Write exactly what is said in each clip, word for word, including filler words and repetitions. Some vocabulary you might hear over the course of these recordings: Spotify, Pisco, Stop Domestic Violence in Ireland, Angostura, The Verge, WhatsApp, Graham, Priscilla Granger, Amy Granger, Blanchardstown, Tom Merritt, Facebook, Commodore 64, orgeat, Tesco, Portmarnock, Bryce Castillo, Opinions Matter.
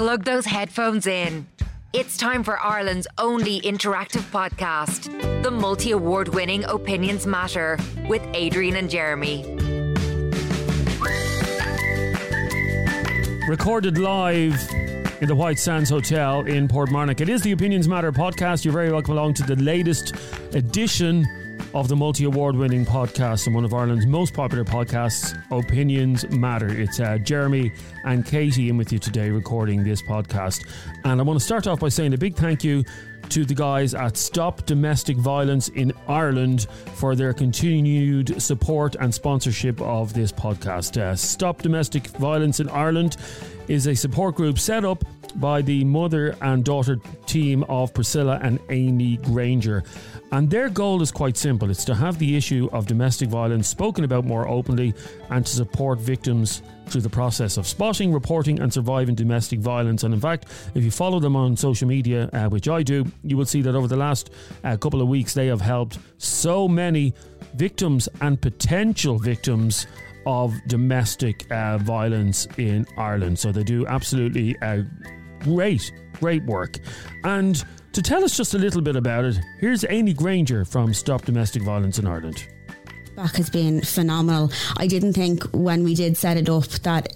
Plug those headphones in. It's time for Ireland's only interactive podcast, the multi-award-winning Opinions Matter with Adrian and Jeremy. Recorded live in the White Sands Hotel in Portmarnock. It is the Opinions Matter podcast. You're very welcome along to the latest edition of the multi-award-winning podcast and one of Ireland's most popular podcasts, Opinions Matter. It's uh, Jeremy and Katie in with you today recording this podcast. And I want to start off by saying a big thank you to the guys at Stop Domestic Violence in Ireland for their continued support and sponsorship of this podcast. Uh, Stop Domestic Violence in Ireland is a support group set up by the mother and daughter team of Priscilla and Amy Granger. And their goal is quite simple. It's to have the issue of domestic violence spoken about more openly and to support victims through the process of spotting, reporting and surviving domestic violence. And in fact, if you follow them on social media, uh, which I do, you will see that over the last uh, couple of weeks, they have helped so many victims and potential victims of domestic uh, violence in Ireland. So they do absolutely uh, great, great work. And to tell us just a little bit about it, here's Amy Granger from Stop Domestic Violence in Ireland. Back has been phenomenal. I didn't think when we did set it up that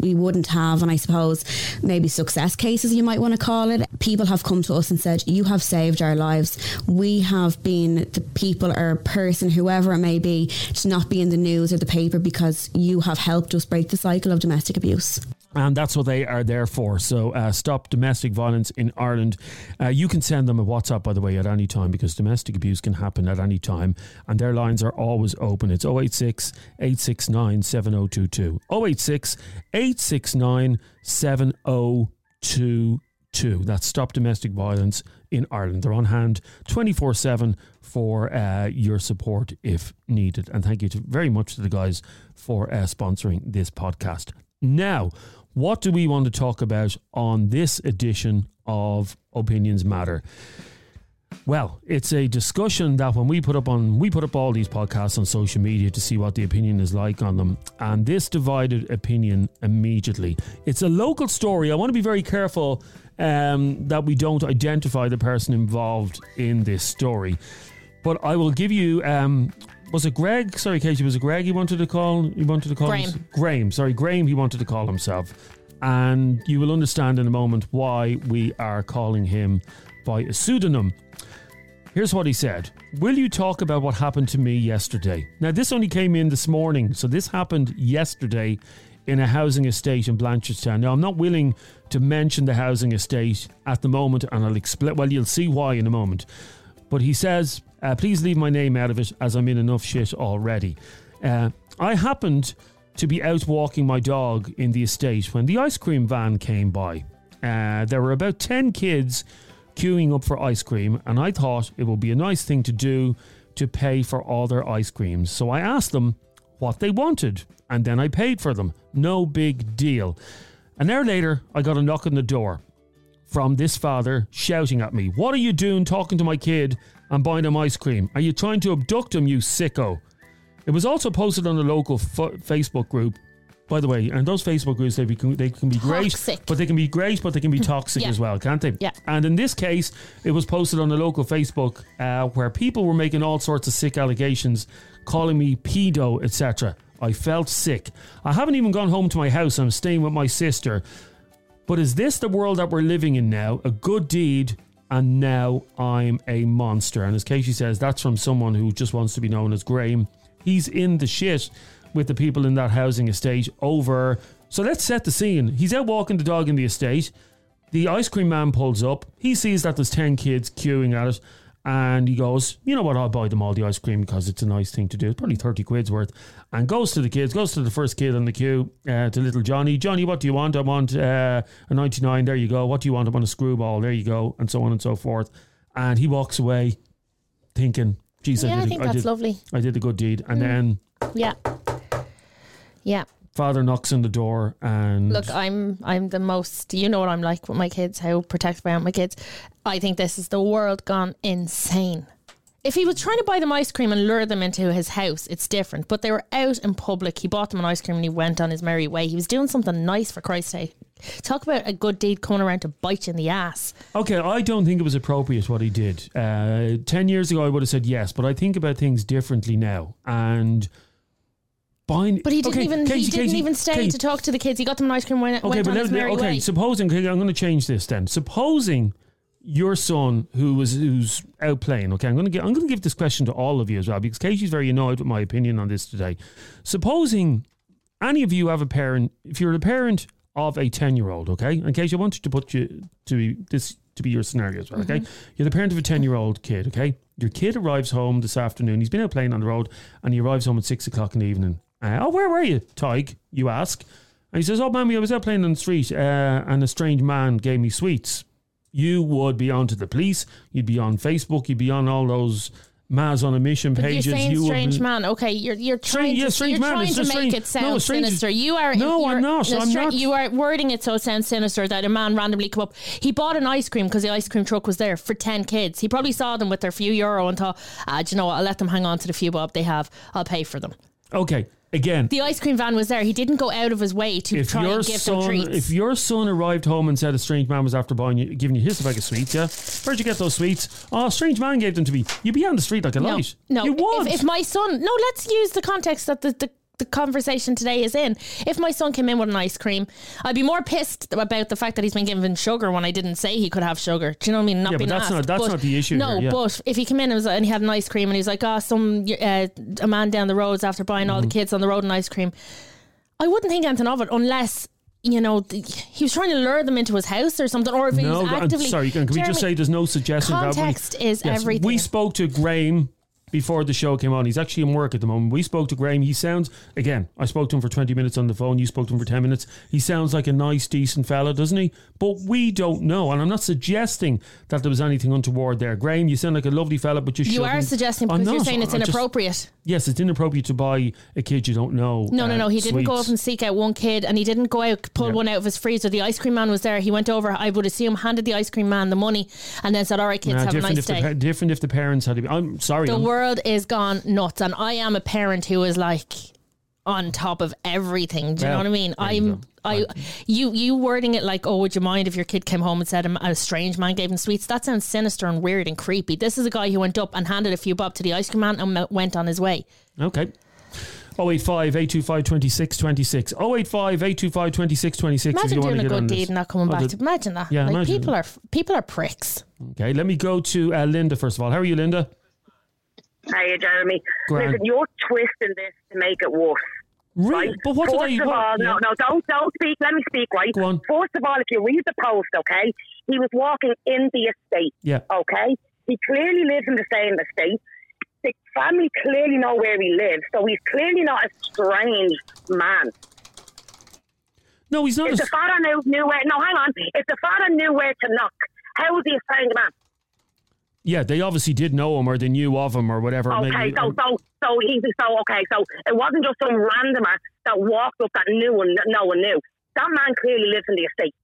we wouldn't have, and I suppose maybe success cases you might want to call it. People have come to us and said, you have saved our lives. We have been the people or person, whoever it may be, to not be in the news or the paper because you have helped us break the cycle of domestic abuse. And that's what they are there for. So uh, Stop Domestic Violence in Ireland. Uh, you can send them a WhatsApp, by the way, at any time, because domestic abuse can happen at any time. And their lines are always open. It's oh eight six, eight six nine, seven oh two two. oh eight six, eight six nine, seven oh two two. That's Stop Domestic Violence in Ireland. They're on hand twenty-four seven for uh, your support if needed. And thank you to, very much to the guys for uh, sponsoring this podcast. Now, what do we want to talk about on this edition of Opinions Matter? Well, it's a discussion that when we put up on, we put up all these podcasts on social media to see what the opinion is like on them. And this divided opinion immediately. It's a local story. I want to be very careful um, that we don't identify the person involved in this story. But I will give you... Um, Was it Greg? Sorry, Katie, was it Greg you wanted to call? You wanted to call Graham. Him? Graham. Sorry, Graham, he wanted to call himself. And you will understand in a moment why we are calling him by a pseudonym. Here's what he said. Will you talk about what happened to me yesterday? Now, this only came in this morning. So this happened yesterday in a housing estate in Blanchardstown. Now, I'm not willing to mention the housing estate at the moment, and I'll explain. Well, you'll see why in a moment. But he says... Uh, please leave my name out of it as I'm in enough shit already. Uh, I happened to be out walking my dog in the estate when the ice cream van came by. Uh, there were about ten kids queuing up for ice cream, and I thought it would be a nice thing to do to pay for all their ice creams. So I asked them what they wanted, and then I paid for them. No big deal. An hour later, I got a knock on the door from this father shouting at me, "What are you doing talking to my kid and buying him ice cream? Are you trying to abduct him, you sicko?" It was also posted on a local fo- Facebook group, by the way, and those Facebook groups, they, become, they can be toxic. great, but they can be great, but they can be toxic yeah. as well, can't they? Yeah. And in this case, it was posted on a local Facebook uh, where people were making all sorts of sick allegations, calling me pedo, et cetera. I felt sick. I haven't even gone home to my house. I'm staying with my sister. But is this the world that we're living in now? A good deed, and now I'm a monster. And as Katie says, that's from someone who just wants to be known as Graham. He's in the shit with the people in that housing estate over. So let's set the scene. He's out walking the dog in the estate. The ice cream man pulls up. He sees that there's ten kids queuing at it. And he goes, you know what, I'll buy them all the ice cream because it's a nice thing to do. It's probably thirty quid's worth. And goes to the kids, goes to the first kid in the queue, uh, to little Johnny. Johnny, what do you want? I want uh, a ninety-nine. There you go. What do you want? I want a screwball. There you go. And so on and so forth. And he walks away thinking, geez, yeah, I, did I think a, that's I did, lovely. I did a good deed. And mm. then... Yeah. Yeah. Father knocks on the door and... Look, I'm I'm the most... You know what I'm like with my kids, how protective I am with my kids. I think this is the world gone insane. If he was trying to buy them ice cream and lure them into his house, it's different. But they were out in public. He bought them an ice cream and he went on his merry way. He was doing something nice, for Christ's sake. Talk about a good deed coming around to bite you in the ass. Okay, I don't think it was appropriate what he did. Uh, ten years ago, I would have said yes, but I think about things differently now. And buying... But he didn't okay, even Katie, he didn't Katie, even stay Katie. to talk to the kids. He got them an ice cream when it okay, went but on let his merry Okay, way. supposing... I'm going to change this then. Supposing... Your son, who was who's out playing, okay, I'm going to get, I'm going to give this question to all of you as well, because Katie's very annoyed with my opinion on this today. Supposing any of you have a parent, if you're a parent of a ten-year-old, okay, and Katie, I wanted to put you to be, this to be your scenario as well, okay. Mm-hmm. You're the parent of a ten-year-old kid, okay. Your kid arrives home this afternoon. He's been out playing on the road, and he arrives home at six o'clock in the evening. Uh, oh, where were you, Tyke? You ask, and he says, "Oh, mammy, I was out playing on the street, uh, and a strange man gave me sweets." You would be on to the police. You'd be on Facebook. You'd be on all those Maz on a Mission but pages. You're saying you strange would be, man. Okay, you're you're trying strange, to, yeah, strange you're man. trying to make strange, it sound no, sinister. You are no, I'm not. No, I'm stra- not. You are wording it so it sounds sinister that a man randomly come up. He bought an ice cream because the ice cream truck was there for ten kids. He probably saw them with their few euro and thought, ah, do you know what? I'll let them hang on to the few bob they have. I'll pay for them. Okay. Again, the ice cream van was there. He didn't go out of his way to try and give son, them treats. If your son arrived home and said a strange man was after buying you, giving you his bag of sweets, yeah, where'd you get those sweets? Oh, a strange man gave them to me. You'd be on the street like a no, light. No, you would. If, if my son, no, let's use the context that the, the the conversation today is in. If my son came in with an ice cream, I'd be more pissed about the fact that he's been given sugar when I didn't say he could have sugar. Do you know what I mean? Not yeah, being but that's asked. Not that's but not the issue. No, here, yeah. But if he came in and, was, and he had an ice cream and he's like, "Oh, some uh, a man down the road's after buying mm-hmm. all the kids on the road an ice cream," I wouldn't think anything of it unless. You know, th- he was trying to lure them into his house or something, or if he no, was actively. I'm sorry, can, can Jeremy, we just say there's no suggestion? Context that we, is yes, everything. We spoke to Graham before the show came on. He's actually in work at the moment. We spoke to Graham. He sounds, again, I spoke to him for twenty minutes on the phone. You spoke to him for ten minutes. He sounds like a nice, decent fella, doesn't he? But we don't know. And I'm not suggesting that there was anything untoward there. Graham, you sound like a lovely fella, but you shouldn't. You are suggesting because you're saying it's inappropriate. Just, yes, it's inappropriate to buy a kid you don't know. No, uh, no, no. He sweets. Didn't go up and seek out one kid, and he didn't go out, pull yeah. one out of his freezer. The ice cream man was there. He went over, I would assume, handed the ice cream man the money, and then said, all right, kids, nah, have a nice day. The, different if the parents had to be. I'm sorry. The I'm, world is gone nuts, and I am a parent who is like on top of everything. Do you well, know what I mean? I'm I you you wording it like, oh, would you mind if your kid came home and said a strange man gave him sweets? That sounds sinister and weird and creepy. This is a guy who went up and handed a few bob to the ice cream man and went on his way. Okay. oh eight five, eight two five, two six two six oh eight five, eight two five, two six two six Imagine doing a good deed and not coming back oh, to imagine that. Yeah, like imagine people that. are people are pricks. Okay, let me go to uh, Linda first of all. How are you, Linda? Hiya, Jeremy. Grand. Listen, you're twisting this to make it worse. Really? Right? But what First they, of what, all, yeah. no, no, don't, don't speak. Let me speak, right? Go on. First of all, if you read the post, okay, he was walking in the estate, yeah. okay? He clearly lives in the same estate. The family clearly know where he lives, so he's clearly not a strange man. No, he's not. If a... the father knew, knew where... No, hang on. If the father knew where to knock, how was he a strange man? Yeah, they obviously did know him or they knew of him or whatever. Okay, maybe. so so so he's so okay. So it wasn't just some randomer that walked up that knew and no one knew. That man clearly lives in the estate.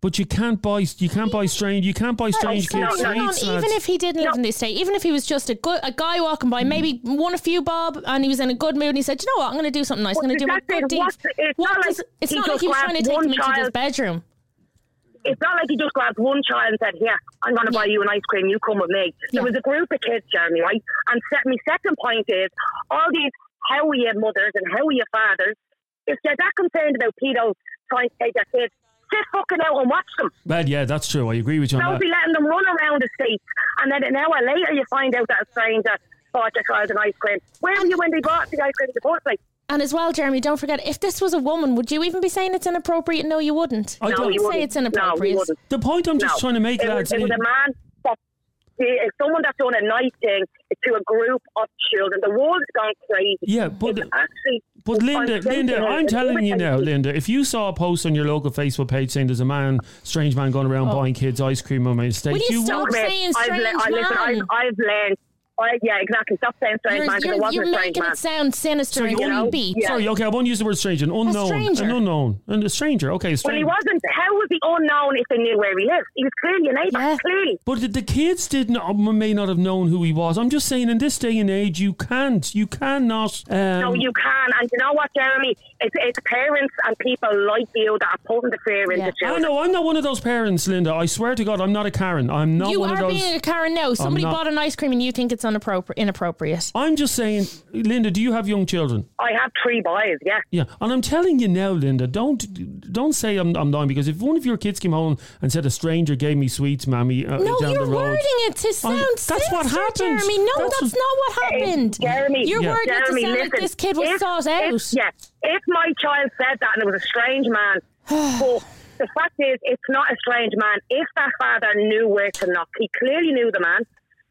But you can't buy you can't buy strange you can't buy strange kids. No, no, no, no, even if he didn't no. live in the estate, even if he was just a good a guy walking by, maybe won a few bob and he was in a good mood and he said, "You know what? I'm going to do something nice. I'm going to do my good deed." It's not like it's not like he was trying to take me to his bedroom. It's not like he just grabbed one child and said, "Yeah, I'm going to buy you an ice cream. You come with me." Yeah. There was a group of kids, Jeremy, right? And set, my second point is all these how are your mothers and how are your fathers? If they're that concerned about pedos trying to take their kids, sit fucking out and watch them. Well, yeah, that's true. I agree with you. Don't be letting them run around the states, and then an hour later you find out that a stranger bought your child an ice cream. Where were you when they bought the ice cream in the first place? And as well, Jeremy, don't forget, if this was a woman, would you even be saying it's inappropriate? No, you wouldn't. I no, don't you say wouldn't. It's inappropriate. No, the point I'm just no. trying to make, it lads... Was, it was a man, that, someone that's done a nice thing to a group of children. The world's gone crazy. Yeah, but... It's actually, but Linda, Linda, I'm telling you now, Linda, if you saw a post on your local Facebook page saying there's a man, strange man going around oh. buying kids ice cream on my estate... Will you, you stop saying strange I've le- man? Listen, I've, I've learned... I, yeah, exactly. Stop saying strange man, because it wasn't a strange man. You're making it sound sinister so and creepy. You know? yeah. Sorry, okay, I won't use the word strange. An unknown. A stranger. An unknown. And a stranger, okay. A stranger. Well, he wasn't. How was he unknown if they knew where he lived? He was clearly a neighbour, yeah. clearly. But the, the kids didn't, uh, may not have known who he was. I'm just saying, in this day and age, you can't. You cannot. Um, no, you can. And you know what, Jeremy? It's, it's parents and people like you that are putting the fear yeah. into children. I know, I'm not one of those parents, Linda. I swear to God, I'm not a Karen. I'm not you one of those. You are being a Karen now. Somebody bought an ice cream and you think it's inappropriate. I'm just saying, Linda, do you have young children? I have three boys, yeah. Yeah, and I'm telling you now, Linda, don't don't say I'm, I'm lying, because if one of your kids came home and said a stranger gave me sweets, Mammy, uh, no, down the road. No, you're wording it to sound I'm, sinister, that's what happened. Jeremy. No, that's, that's not what happened. Uh, Jeremy, you're yeah. wording Jeremy, it to sound listen, like this kid was if, sought out. If, yeah, if my child said that and it was a strange man, but the fact is, it's not a strange man. If that father knew where to knock, he clearly knew the man.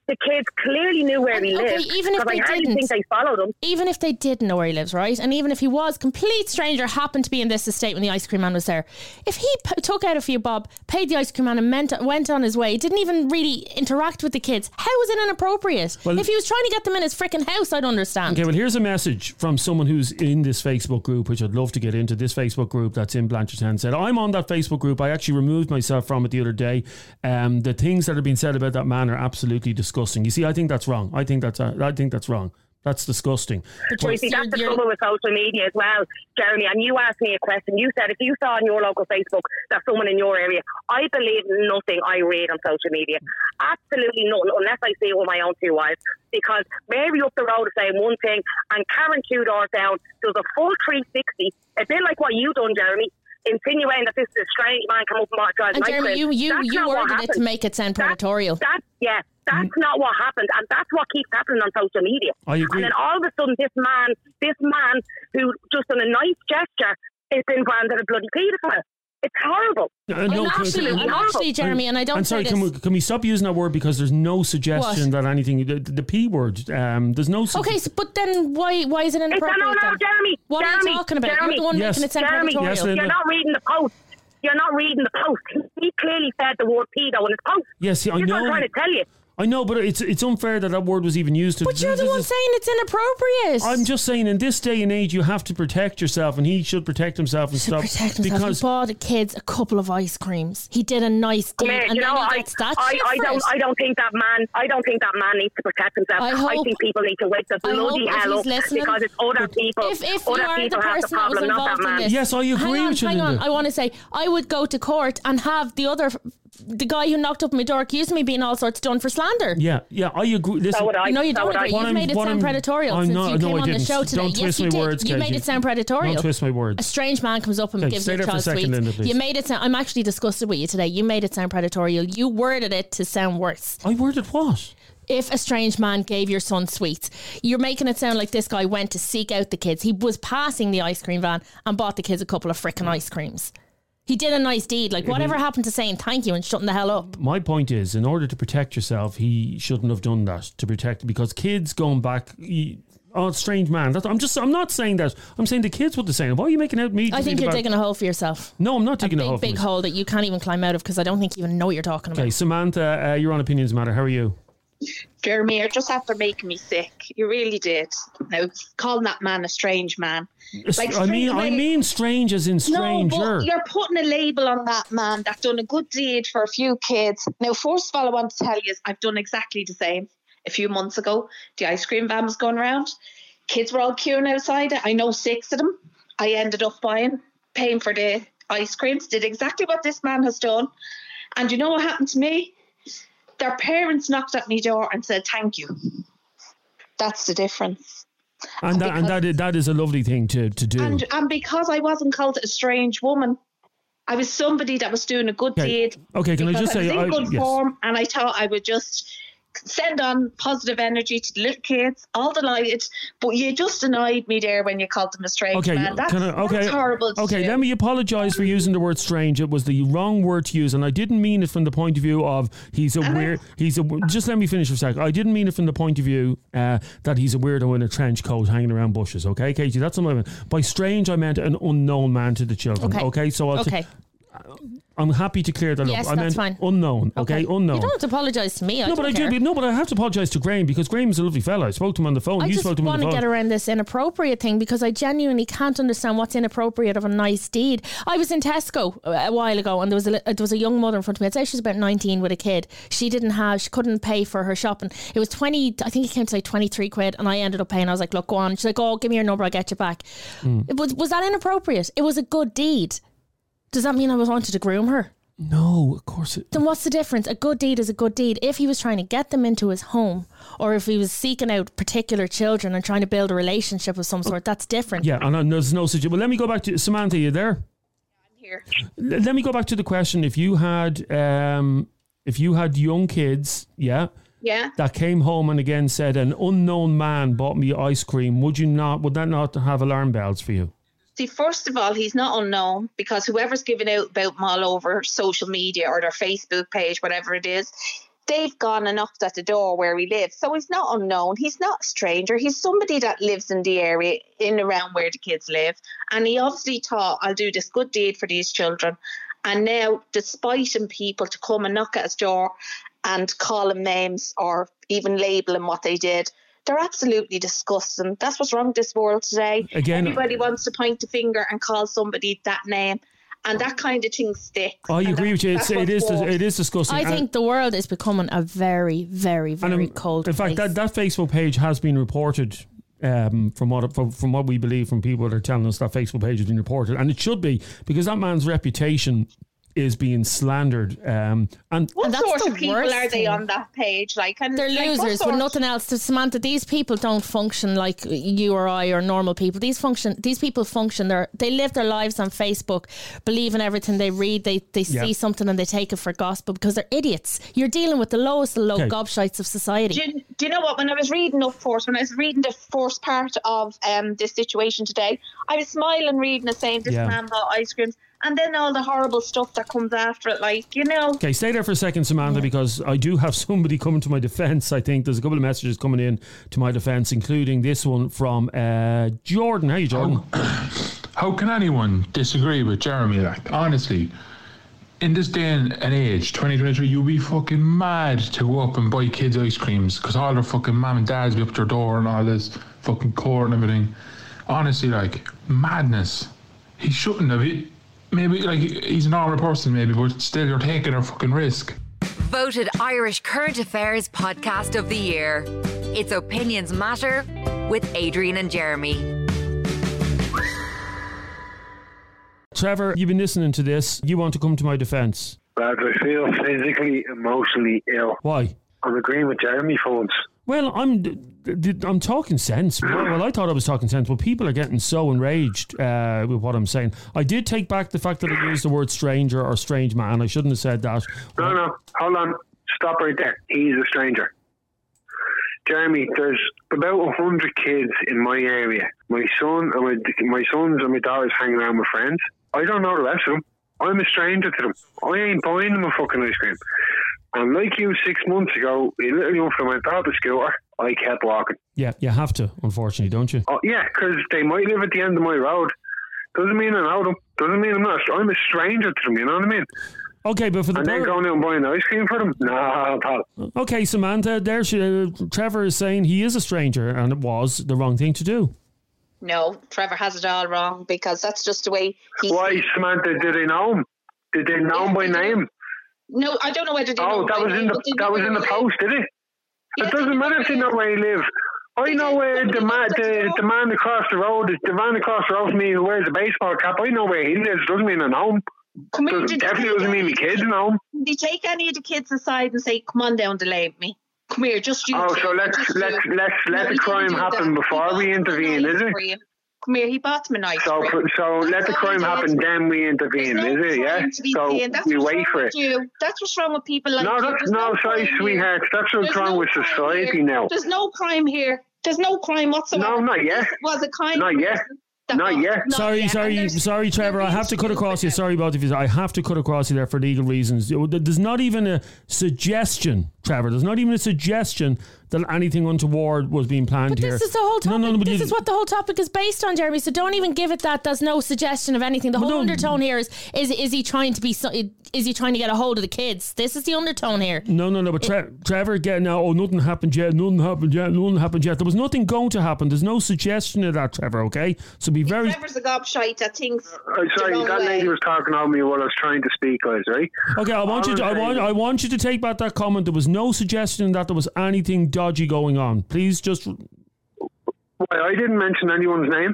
The kids clearly knew where and, he lived. Okay, even if they I didn't, think they followed him. Even if they did know where he lives, right? And even if he was a complete stranger, happened to be in this estate when the ice cream man was there. If he p- took out a few bob, paid the ice cream man, and meant, went on his way, didn't even really interact with the kids, how was it inappropriate? Well, if he was trying to get them in his freaking house, I'd understand. Okay, well, here's a message from someone who's in this Facebook group, which I'd love to get into. This Facebook group that's in Blanchardstown said, "I'm on that Facebook group. I actually removed myself from it the other day. Um, the things that have been said about that man are absolutely disgusting." Disgusting. You see, I think that's wrong. I think that's uh, I think that's wrong. That's disgusting. But you see, that's the trouble with social media as well, Jeremy. And you asked me a question. You said if you saw on your local Facebook that someone in your area, I believe nothing I read on social media. Absolutely nothing, unless I see it with my own two eyes. Because Mary up the road is saying one thing, and Karen two doors down does a full three sixty, a bit like what you done, Jeremy. Insinuating that this is a strange man come up and might drive. And Jeremy, you you that's you ordered it to make it sound predatorial. That, that yeah, that's mm. not what happened, and that's what keeps happening on social media. I agree. And then all of a sudden, this man, this man who just on a nice gesture has been branded a bloody paedophile. It's horrible. Uh, no, absolutely, I'm actually, Jeremy, and I don't. I'm sorry. Can we can we stop using that word, because there's no suggestion what? that anything the, the p word. Um, there's no. Su- okay, so, but then why why is it inappropriate? It's, no, no, no, Jeremy. What Jeremy, are you talking about? Jeremy, you're the one yes, making it sound predatorial. Yes, you're not reading the post. You're not reading the post. He clearly said the word pedo in his post. Yes, yeah, I know. That's what I'm trying to tell you. I know, but it's it's unfair that that word was even used. To, but you're the one is, saying it's inappropriate. I'm just saying, in this day and age, you have to protect yourself, and he should protect himself and he stuff. Protect himself. Because he bought the kids a couple of ice creams. He did a nice deal, and you then know, he gets I, that I, shit I, I for don't, it. I don't think that man. I don't think that man needs to protect himself. I, hope, I think people need to wake the bloody hell up, because it's other people. If, if other you are people the person the problem, that was involved that in this, yes, I agree hang on, with you. Hang on, I want to say I would go to court and have the other. The guy who knocked up my door accused me being all sorts done for slander. Yeah, yeah, I agree. Listen, so would I. No, you don't so agree. You've I'm, made it sound I'm, predatorial I'm since not, you came no, on didn't. the show today. Don't yes, twist you my did. words, You K G. Made it sound predatorial. Don't twist my words. A strange man comes up and okay, gives you a child sweets. Linda, you made it sound... I'm actually disgusted with you today. You made it sound predatorial. You worded it to sound worse. I worded what? If a strange man gave your son sweets, you're making it sound like this guy went to seek out the kids. He was passing the ice cream van and bought the kids a couple of frickin' ice creams. He did a nice deed. Like, whatever happened to saying thank you and shutting the hell up? My point is, in order to protect yourself, he shouldn't have done that to protect, because kids going back... He, oh, strange man. That's, I'm just. I'm not saying that. I'm saying the kids were the same. Why are you making out me? I think you're about... digging a hole for yourself. No, I'm not digging a, big, a hole for big myself. Hole that you can't even climb out of, because I don't think you even know what you're talking about. Okay, Samantha, uh, you're on Opinions Matter. How are you? Jeremy, you're just after making me sick. You really did. Now, calling that man a strange man. Like, I mean, I mean strange as in stranger. No, but you're putting a label on that man that done a good deed for a few kids. Now, first of all, I want to tell you is I've done exactly the same. A few months ago, the ice cream van was going around. Kids were all queuing outside. I know six of them. I ended up buying, paying for the ice creams. Did exactly what this man has done. And you know what happened to me? Their parents knocked at my door and said, thank you. That's the difference. And that, and that, that is a lovely thing to, to do. And, and because I wasn't called a strange woman, I was somebody that was doing a good okay. deed. Okay, can I just I say... I was in good I, yes. form, and I thought I would just send on positive energy to the little kids, all delighted, but you just annoyed me there when you called them a strange okay, man. That's, can I, okay, that's horrible to Okay, do. Let me apologise for using the word strange. It was the wrong word to use, and I didn't mean it from the point of view of he's a uh, weird... He's a, just let me finish for a second. I didn't mean it from the point of view uh, that he's a weirdo in a trench coat hanging around bushes, okay, Katie? That's what I meant. By strange, I meant an unknown man to the children, okay? okay? So I'll... Okay. T- I'm happy to clear that yes, up. I meant fine. unknown. Okay? okay, unknown. You don't have to apologise to me. I no, but I care. do. No, but I have to apologise to Graham because Graham's a lovely fella. I spoke to him on the phone. I you just spoke to him on the phone. I want to get around this inappropriate thing because I genuinely can't understand what's inappropriate of a nice deed. I was in Tesco a while ago and there was a there was a young mother in front of me. I'd say she was about nineteen with a kid. She didn't have. She couldn't pay for her shopping. It was twenty. I think it came to like twenty three quid, and I ended up paying. I was like, look, go on. She's like, oh, give me your number. I'll get you back. Mm. It was was that inappropriate? It was a good deed. Does that mean I was wanted to groom her? No, of course it... Then what's the difference? A good deed is a good deed. If he was trying to get them into his home or if he was seeking out particular children and trying to build a relationship of some sort, that's different. Yeah, and there's no situation. Well, let me go back to... Samantha, are you there? Yeah, I'm here. Let me go back to the question. If you had, um, if you had young kids, yeah... Yeah. That came home and again said, an unknown man bought me ice cream. Would you not... Would that not have alarm bells for you? See, first of all, he's not unknown because whoever's giving out about him all over social media or their Facebook page, whatever it is, they've gone and knocked at the door where he lives. So he's not unknown. He's not a stranger. He's somebody that lives in the area, in and around where the kids live. And he obviously thought, I'll do this good deed for these children. And now, despite him people to come and knock at his door and call him names or even label him what they did, they're absolutely disgusting. That's what's wrong with this world today. Again, everybody wants to point the finger and call somebody that name. And that kind of thing sticks. I and agree with you. It's, it, is, it is disgusting. I think the world is becoming a very, very, very and, cold in place. In fact, that, that Facebook page has been reported um, from what from, from what we believe from people that are telling us that Facebook page has been reported. And it should be because that man's reputation is being slandered. Um, and what and that's sort of people are they on that page? Like, and they're like losers with nothing else. So, Samantha, these people don't function like you or I or normal people. These function. These people function. They they live their lives on Facebook, believe in everything they read. They they yeah. see something and they take it for gospel because they're idiots. You're dealing with the lowest of low okay. gobshites of society. Do you, do you know what? When I was reading up for it, when I was reading the first part of um this situation today, I was smiling reading and saying, "This yeah. man bought ice creams." And then all the horrible stuff that comes after it, like, you know. Okay, stay there for a second, Samantha, yeah. because I do have somebody coming to my defence, I think. There's a couple of messages coming in to my defence, including this one from uh, Jordan. How are you, Jordan? How, how can anyone disagree with Jeremy? Like, honestly, in this day and age, twenty twenty-three, you'll be fucking mad to go up and buy kids ice creams because all their fucking mum and dads be up their door and all this fucking court and everything. Honestly, like, madness. He shouldn't have it. Maybe, like, he's an normal person, maybe, but still you're taking a fucking risk. Voted Irish Current Affairs Podcast of the Year. It's Opinions Matter with Adrian and Jeremy. Trevor, you've been listening to this. You want to come to my defence? But I feel physically, emotionally ill. Why? I'm agreeing with Jeremy Phones. Well, I'm I'm talking sense. Well, I thought I was talking sense, but people are getting so enraged uh, with what I'm saying. I did take back the fact that I used the word stranger or strange man. I shouldn't have said that. No, well, no. Hold on. Stop right there. He's a stranger. Jeremy, there's about one hundred kids in my area. My son and my, my sons and my daughters hanging around with friends. I don't know the rest of them. I'm a stranger to them. I ain't buying them a fucking ice cream. And like you, six months ago, he literally went from my daughter's scooter. I kept walking. Yeah, you have to, unfortunately, don't you? Oh, yeah, because they might live at the end of my road. Doesn't mean I know them. Doesn't mean I'm not. I'm a stranger to them. You know what I mean? Okay, but for the and part- then going out and buying ice cream for them? Nah, pal. Okay, Samantha. There, she, uh, Trevor is saying he is a stranger, and it was the wrong thing to do. No, Trevor has it all wrong because that's just the way. He Why, sees- Samantha? Did they know him? Did they know him by name? No, I don't know whether they oh, know. Oh, that was in the that was in the post, did it? Yeah, it doesn't matter if they know where he lives. I know where the man the, the man across the road is. The man across the road from me who wears a baseball cap. I know where he lives. Doesn't mean I know him. Doesn't, definitely doesn't mean the kids know him. Did you take any of the kids aside and say, "Come on down to leave me"? Come here, just you. Oh, two, so let's let's two. let's let no, the crime happen that. before we intervene, is it? Come here, he bought him an ice so, cream. So that's let the crime happen, then we intervene, no is it? Yeah. So we wait for it. You. That's what's wrong with people like no, you. That's, no, no sorry, sweetheart. That's what's There's wrong no with society here. now. There's no crime here. There's no crime whatsoever. No, not yet. Was it kind? Not yet. Not yet. Not sorry, yet. sorry, sorry, Trevor. I have to cut across you. Sorry, both of you. I have to cut across you there for legal reasons. There's not even a suggestion Trevor. There's not even a suggestion that anything untoward was being planned but here. But this is the whole topic. No, no, no, this you, is what the whole topic is based on, Jeremy. So don't even give it that there's no suggestion of anything. The whole no, undertone here is, is is he trying to be so, is he trying to get a hold of the kids? This is the undertone here. No, no, no. But Tre- it, Trevor getting out, oh, nothing happened yet, nothing happened yet, nothing happened yet. There was nothing going to happen. There's no suggestion of that, Trevor, okay? So be very... Trevor's a gobshite that thinks... I'm sorry, that way. Lady was talking on me while I was trying to speak, guys, right? Okay, I want All you to, I want, I want you to take back that comment. There was no suggestion that there was anything dodgy going on. Please just... Well, I didn't mention anyone's name.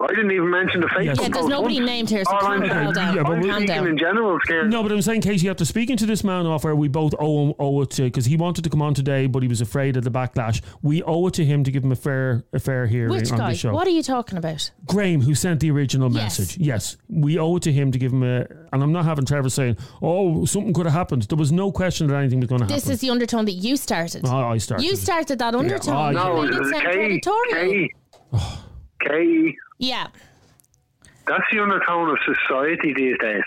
I didn't even mention the Facebook. Yes. Yeah, there's nobody once. Named here, so calm down. Yeah, but I'm speaking down. In general, scared. No, but I'm saying, Casey, after speaking to this man off air, we both owe him, owe it to, because he wanted to come on today, but he was afraid of the backlash. We owe it to him to give him a fair, a fair hearing Which on guy? The show. What are you talking about? Graham, who sent the original yes. message. Yes, we owe it to him to give him a, and I'm not having Trevor saying, oh, something could have happened. There was no question that anything was going to happen. This is the undertone that you started. Oh, I started. You started that undertone. Yeah. Oh, you no, made it sound predatory. K. Yeah. That's the undertone of society these days.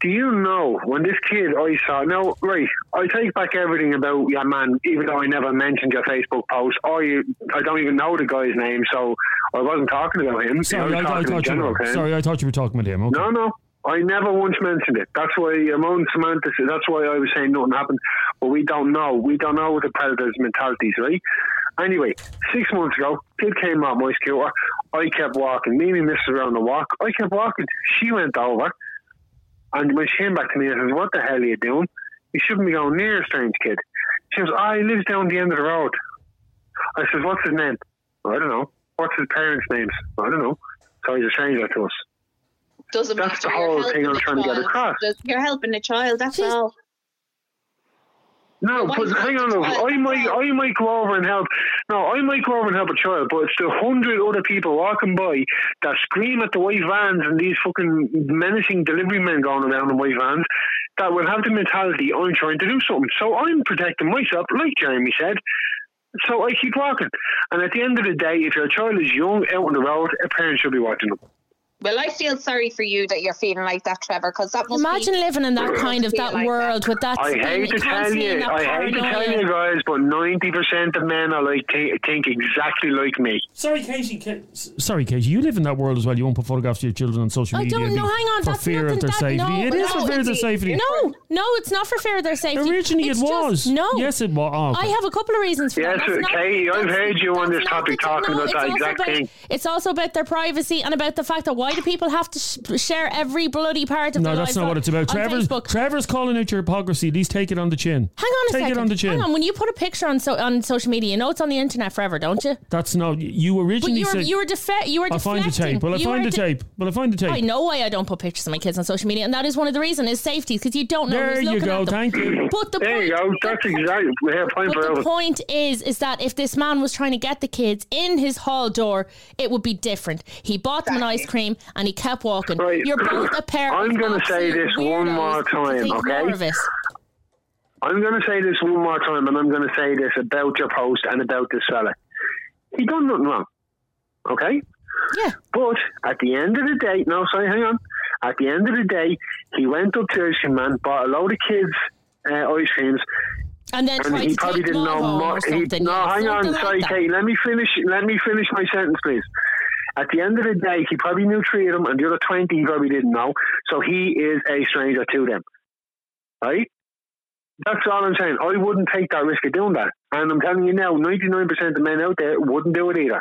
Do you know, when this kid I saw... Now, right, I take back everything about your man, even though I never mentioned your Facebook post, or you, I don't even know the guy's name, so I wasn't talking about him. Sorry, I, I, I, thought, general, you, sorry I thought you were talking about him. Okay. No, no. I never once mentioned it. That's why I'm on semantics. That's why I was saying nothing happened. But we don't know. We don't know what the predator's mentality is, right? Anyway, six months ago, kid came out my scooter. I kept walking. Me and Missus were on the walk. I kept walking. She went over. And when she came back to me, I said, what the hell are you doing? You shouldn't be going near a strange kid. She goes, oh, he lives down the end of the road. I said, what's his name? I don't know. What's his parents' names? I don't know. So he's a stranger to us. Doesn't that's matter. The whole thing I'm trying child. To get across. You're helping a child, that's She's- all. No, but hang on. I might, I might go over and help. No, I might go over and help a child, but it's the hundred other people walking by that scream at the white vans and these fucking menacing delivery men going around in white vans that will have the mentality I'm trying to do something. So I'm protecting myself, like Jeremy said. So I keep walking, and at the end of the day, if your child is young out on the road, a parent should be watching them. Well, I feel sorry for you that you're feeling like that, Trevor, because that must Imagine be living in that kind of that like world that. With that... I hate to tell you, I hate to tell you guys, but ninety percent of men are like t- think exactly like me. Sorry, Casey. Ca- sorry, Casey, you live in that world as well. You won't put photographs of your children on social I media. I don't know, hang on. For that's fear of their that, safety. No, it is no, for fear of their safety. No, no, it's not for fear of their safety. Originally it's it was. Just, no. Yes, it was. Oh, okay. I have a couple of reasons for yes, that. Yes, Katie, I've heard you on this topic talking about that exact thing. It's also about their privacy and about the fact that why Why do people have to sh- share every bloody part of no, their life? No, that's not on, what it's about. Trevor's, Trevor's calling out your hypocrisy. At least take it on the chin. Hang on a take second. Take it on the chin. Hang on. When you put a picture on so, on social media, you know it's on the internet forever, don't you? That's not... You originally but you were, said... You were, defe- you were I'll deflecting. I'll find the tape. Well, I'll find the de- tape. Well, I'll find the tape. I know why I don't put pictures of my kids on social media, and that is one of the reasons, is safety, because you don't know there who's looking go, at them. There you go. Thank you. But the there point, you go. That's exactly... We have time for the point is, is that if this man was trying to get the kids in his hall door, it would be different. He bought them an ice cream... And he kept walking. Right. You're both a pair I'm going to say this one more time, okay? I'm going to say this one more time, and I'm going to say this about your post and about this fella. He done nothing wrong, okay? Yeah. But at the end of the day, no, sorry, hang on. At the end of the day, he went up to his man, bought a load of kids' uh, ice creams. And then and he probably didn't know much. No, hang on, sorry, Kate. Let me finish. Let me finish my sentence, please. At the end of the day, he probably knew three of them, and the other twenty he probably didn't know. So he is a stranger to them, right? That's all I'm saying. I wouldn't take that risk of doing that. And I'm telling you now, ninety-nine percent of men out there wouldn't do it either.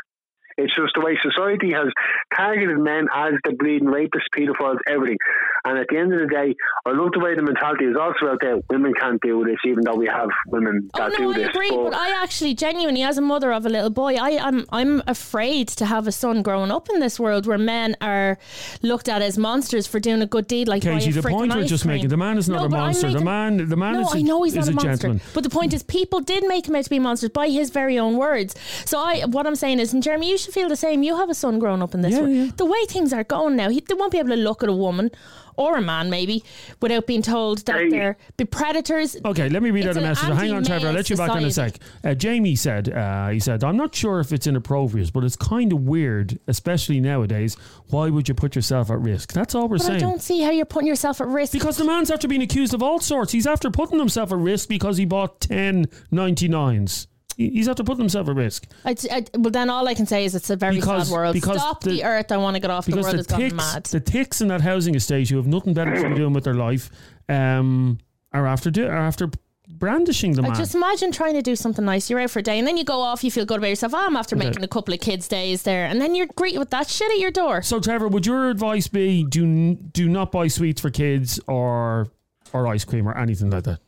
It's just the way society has targeted men as the bleeding rapists, paedophiles, everything. And at the end of the day, I love the way the mentality is also out there. Women can't deal with this, even though we have women that oh, no, do I this. I agree, but, but I actually genuinely, as a mother of a little boy, I, I'm I'm afraid to have a son growing up in this world where men are looked at as monsters for doing a good deed. Like Casey, the point you're just cream. Making, the man is not no, a monster. Making, the man, the man no, is, I know he's is not a, a monster. Gentleman. But the point is, people did make him out to be monsters by his very own words. So I, what I'm saying is, and Jeremy, you should to feel the same. You have a son growing up in this yeah, world. Yeah. The way things are going now, he, they won't be able to look at a woman or a man maybe without being told that hey. they're be predators. Okay, let me read it's out a message. Hang on, Trevor. I'll let you society. back in a sec. Uh, Jamie said, uh, he said, I'm not sure if it's inappropriate, but it's kind of weird, especially nowadays. Why would you put yourself at risk? That's all we're but saying. I don't see how you're putting yourself at risk. Because the man's after being accused of all sorts. He's after putting himself at risk because he bought ten ninety-nines. He's after putting himself at risk. I, I, well, then all I can say is it's a very because, sad world. Stop the, the earth. I want to get off. The world the has ticks, gone mad. The ticks in that housing estate who have nothing better to be doing with their life um, are after do, are after brandishing the man. I just imagine trying to do something nice. You're out for a day and then you go off. You feel good about yourself. Oh, I'm after okay. making a couple of kids' days there. And then you're greeted with that shit at your door. So, Trevor, would your advice be do, do not buy sweets for kids or or ice cream or anything like that?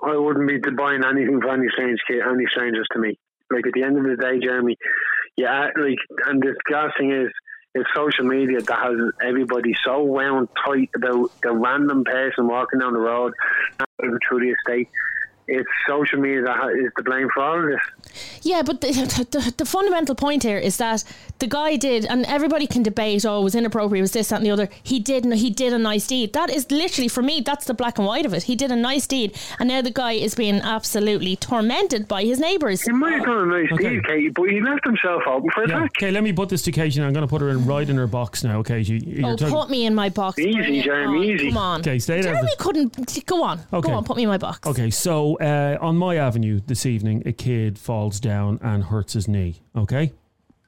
I wouldn't be buying anything for any strange kid, any strangers to me. Like, at the end of the day, Jeremy, yeah, like, and the gas thing is, it's social media that has everybody so wound tight about the random person walking down the road and through the estate. It's social media that is to blame for all of this. Yeah, but the, the, the fundamental point here is that the guy did, and everybody can debate, oh, it was inappropriate, it was this, that and the other. He did, he did a nice deed. That is literally, for me, that's the black and white of it. He did a nice deed, and now the guy is being absolutely tormented by his neighbours. He might have done a nice okay. deed, Katie, but he left himself open for yeah. that. Okay, let me put this to Katie, and I'm going to put her in right in her box now, Katie. You're oh, talking... put me in my box. Easy, Jeremy, on. easy. Come on. Okay, stay there. Jeremy couldn't, go on, okay. go on, put me in my box. Okay, so... Uh, on my avenue this evening, a kid falls down and hurts his knee. Okay?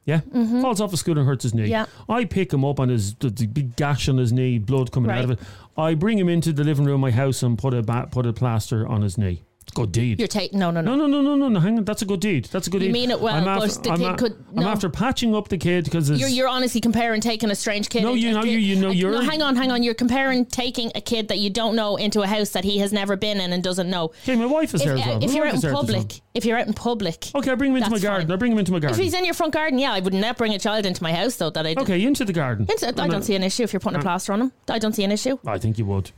Yeah? Mm-hmm. Falls off a scooter and hurts his knee. Yeah. I pick him up and his the, the big gash on his knee, blood coming right. out of it. I bring him into the living room of my house and put a bat, put a plaster on his knee. It's a good deed. You're taking no, no, no, no, no, no, no, no. Hang on, that's a good deed. That's a good you deed. You mean it well, I'm but after, the I'm kid a, could. No. I'm after patching up the kid because you're you're honestly comparing taking a strange kid. No, you know you you know you're. No, hang on, hang on. You're comparing taking a kid that you don't know into a house that he has never been in and doesn't know. Okay, my wife is if, there as well. If, if you're out in public, if you're out in public, okay, I bring him into my garden. Fine. I bring him into my garden. If he's in your front garden, yeah, I would not bring a child into my house though. That I did. Okay, into the garden. Into, I don't see an issue if you're putting a plaster on him. I don't see an issue. I think you would.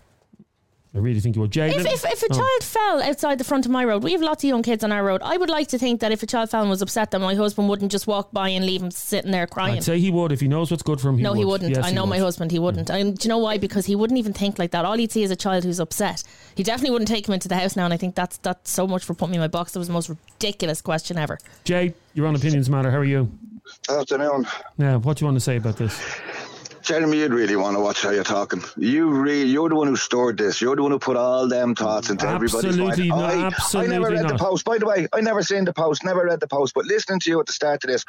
I really think you would. Jay, if, if, if a oh. child fell outside the front of my road, we have lots of young kids on our road. I would like to think that if a child fell and was upset, that my husband wouldn't just walk by and leave him sitting there crying. I'd say he would if he knows what's good for him. He no, would. he wouldn't. Yes, I he know would. my husband. He wouldn't. Yeah. And do you know why? Because he wouldn't even think like that. All he'd see is a child who's upset. He definitely wouldn't take him into the house now. And I think that's that's so much for putting me in my box. That was the most ridiculous question ever. Jay, you're on Opinions Matter. How are you? Afternoon. Now, what do you want to say about this? Jeremy, you'd really want to watch how you're talking. You really, you're the one who stored this. You're the one who put all them thoughts into absolutely everybody's mind. Not, I, absolutely I never read not. the post. By the way, I never seen the post, never read the post. But listening to you at the start of this,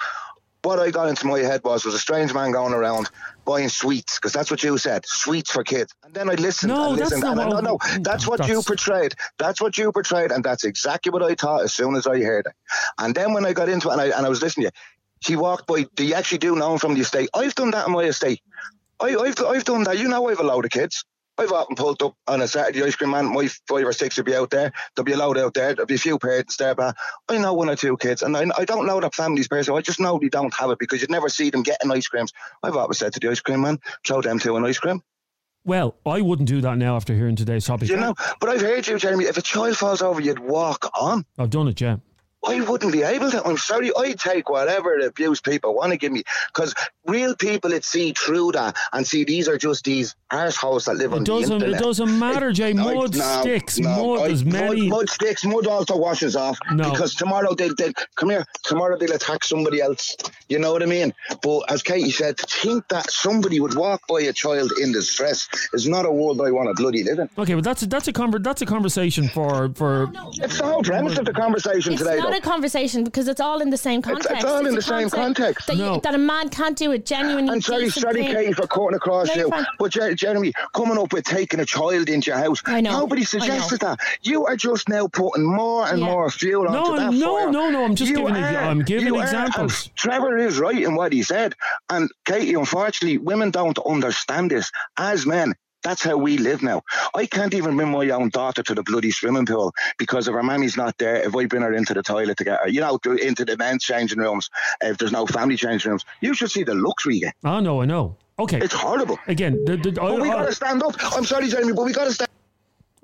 what I got into my head was was a strange man going around buying sweets, because that's what you said, sweets for kids. And then I listened no, and listened. And I, no, no, that's what that's, you portrayed. That's what you portrayed, and that's exactly what I thought as soon as I heard it. And then when I got into it and I, and I was listening to you, he walked by. Do you actually do know him from the estate? I've done that in my estate. I, I've I've done that. You know, I've a load of kids. I've often pulled up on a Saturday ice cream man. My five or six would be out there. There'll be a load out there. There'll be a few parents there. But I know one or two kids. And I, I don't know that family's person. So I just know they don't have it because you'd never see them getting ice creams. I've always said to the ice cream man, throw them to an ice cream. Well, I wouldn't do that now after hearing today's topic. You know, but I've heard you, Jeremy. If a child falls over, you'd walk on. I've done it, yeah. I wouldn't be able to. I'm sorry. I take whatever abuse people want to give me, because real people that see through that and see these are just these arseholes that live it on the internet. It doesn't matter, Jay. It, mud I, no, sticks. No, mud I, is many. Mud, mud sticks. Mud also washes off. No. Because tomorrow they'll, they'll come here. Tomorrow they'll attack somebody else. You know what I mean? But as Katie said, to think that somebody would walk by a child in distress is not a world I want to bloody live in. Okay, but that's a, that's a conver- that's a conversation for for. No, no. It's the whole premise of the conversation it's today. Not a conversation, because it's all in the same context. It's, it's all it's in the same context. That, no. you, that a man can't do it genuinely. I'm sorry, sorry, Katie, for cutting across no, you. Fine. But Jer- Jeremy, coming up with taking a child into your house, I know. Nobody suggested that. You are just now putting more and yeah. more fuel onto no, that no, fire. No, no, no, I'm just you giving, are, I'm giving examples. Are, Trevor is right in what he said. And Katie, unfortunately, women don't understand this. As men, that's how we live now. I can't even bring my own daughter to the bloody swimming pool because if her mammy's not there, if I bring her into the toilet to get her, you know, into the men's changing rooms, if there's no family changing rooms, you should see the looks we get. I know, I know. Okay. It's horrible. Again, the, the, but I, we got to stand up. I'm sorry, Jeremy, but we got to stand up.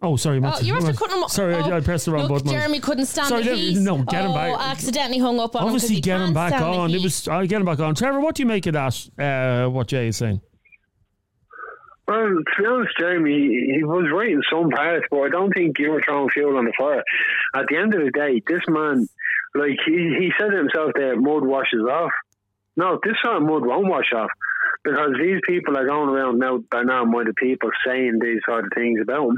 Oh, sorry. Matt. Oh, you have to cut him off. Sorry, oh, I, I pressed the wrong look, button. Jeremy couldn't stand sorry, it. No, get him oh, back. Accidentally hung up on Obviously him. Obviously, get him back on. It was. I'll get him back on. Trevor, what do you make of that? Uh, what Jay is saying? Well, to be honest, Jeremy, he was right in some parts, but I don't think you were throwing fuel on the fire. At the end of the day, this man, like, he, he said to himself that mud washes off. No, this sort of mud won't wash off. Because these people are going around now, by now, more the people saying these sort of things about him.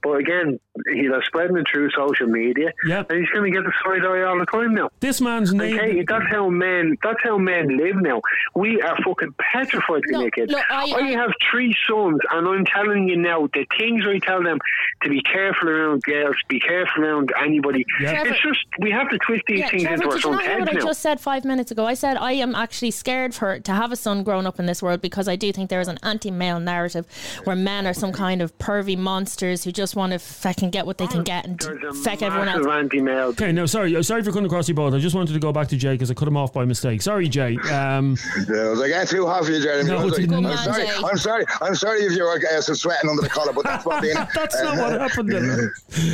But again, he's spreading it through social media, yep. and he's going to get the side eye all the time now. This man's name. Okay, that's how men. That's how men live now. We are fucking petrified to no, make it. No, I, I have three sons, and I'm telling you now, the things I tell them to be careful around girls, be careful around anybody. Yep. Trevor, it's just we have to twist these yeah, things Trevor, into our son's heads now. Did you not hear what I just said five minutes ago? I said I am actually scared for to have a son growing up in this world because I do think there is an anti-male narrative where men are some kind of pervy monsters who just want to fucking get what they can get and feck everyone else. Okay, no, sorry, sorry for coming across you both. I just wanted to go back to Jay because I cut him off by mistake. Sorry, Jay. Um, yeah, I was like, that's too hot for you, Jeremy. No, like, I'm man, sorry, Jay. I'm sorry, I'm sorry if you're uh, sweating under the collar, but that's what being. That's not what happened.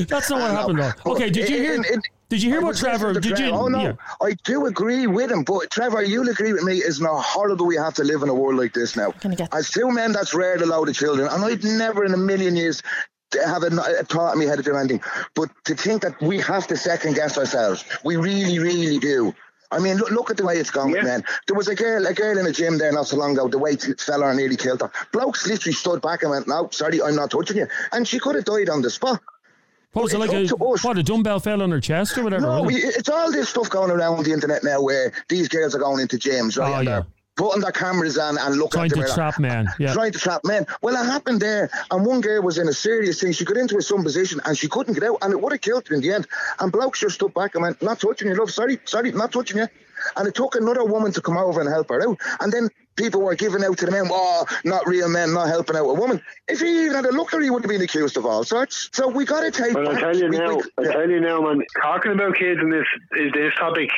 That's not what happened. Though. Okay, did you hear? It, it, Did you hear I what Trevor did? Trevor. You, oh, no. Yeah. I do agree with him, but Trevor, you'll agree with me, isn't it horrible we have to live in a world like this now? Get- As two men, that's rare to allow the children, and I'd never in a million years have it taught me how to do anything. But to think that we have to second guess ourselves, we really, really do. I mean, look, look at the way it's gone yeah. with men. There was a girl a girl in a gym there not so long ago, the weight fell on her, nearly killed her. Blokes literally stood back and went, no, sorry, I'm not touching you. And she could have died on the spot. What was it like? A, what, a dumbbell fell on her chest or whatever? No, it? It's all this stuff going around the internet now where these girls are going into gyms, right? Oh, and yeah. they're putting their cameras on and looking trying at them. Trying to trap men. Yeah. Trying to trap men. Well, it happened there, and one girl was in a serious thing. She got into a some position and she couldn't get out, and it would have killed her in the end. And blokes just stood back and went, not touching you, love. Sorry, sorry, not touching you. And it took another woman to come over and help her out. And then people were giving out to the men, oh, not real men, not helping out a woman. If he even had a look at her, he would have been accused of all sorts. So we got to take well, back. Well, I tell you we, now, we, I yeah. tell you now, man, talking about kids in this is this topic,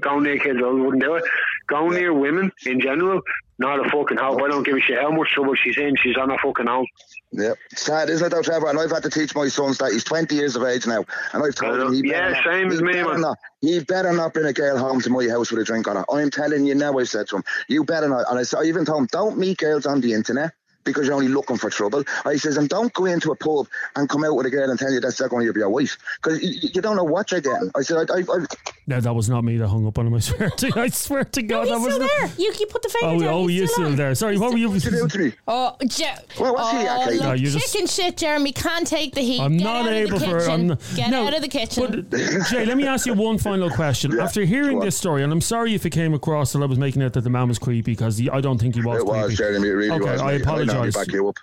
going near kids, I wouldn't do it. Going yeah. near women in general, not a fucking help. Oh. I don't give a shit how much trouble she's in. She's on a fucking help. Yeah, sad, isn't it though, Trevor? And I've had to teach my sons that he's twenty years of age now, and I've told him he yeah, better same not, as me, man. Not, he better not bring a girl home to my house with a drink on her. I'm telling you now, I said to him, you better not. And I said, I even told him, don't meet girls on the internet because you're only looking for trouble. I says, and don't go into a pub and come out with a girl and tell you that's not going to be your wife because you, you don't know what you're getting. I said, I. I, I No, that was not me that hung up on him. I swear to, I swear to God, no, that was. Still there. Not... You, you put the finger oh, down. Oh, you're still, still there. Sorry, he's what were you? What you do to me? Oh, Je- well, what's oh, he actually? No, you chicken just... shit, Jeremy can't take the heat. I'm Get not able for. I'm not... Get no, out of the kitchen. But, Jay, let me ask you one final question. yeah, After hearing this story, and I'm sorry if it came across that I was making it that the man was creepy because he, I don't think he was. It creepy. was Jeremy. It really okay, was. I apologise.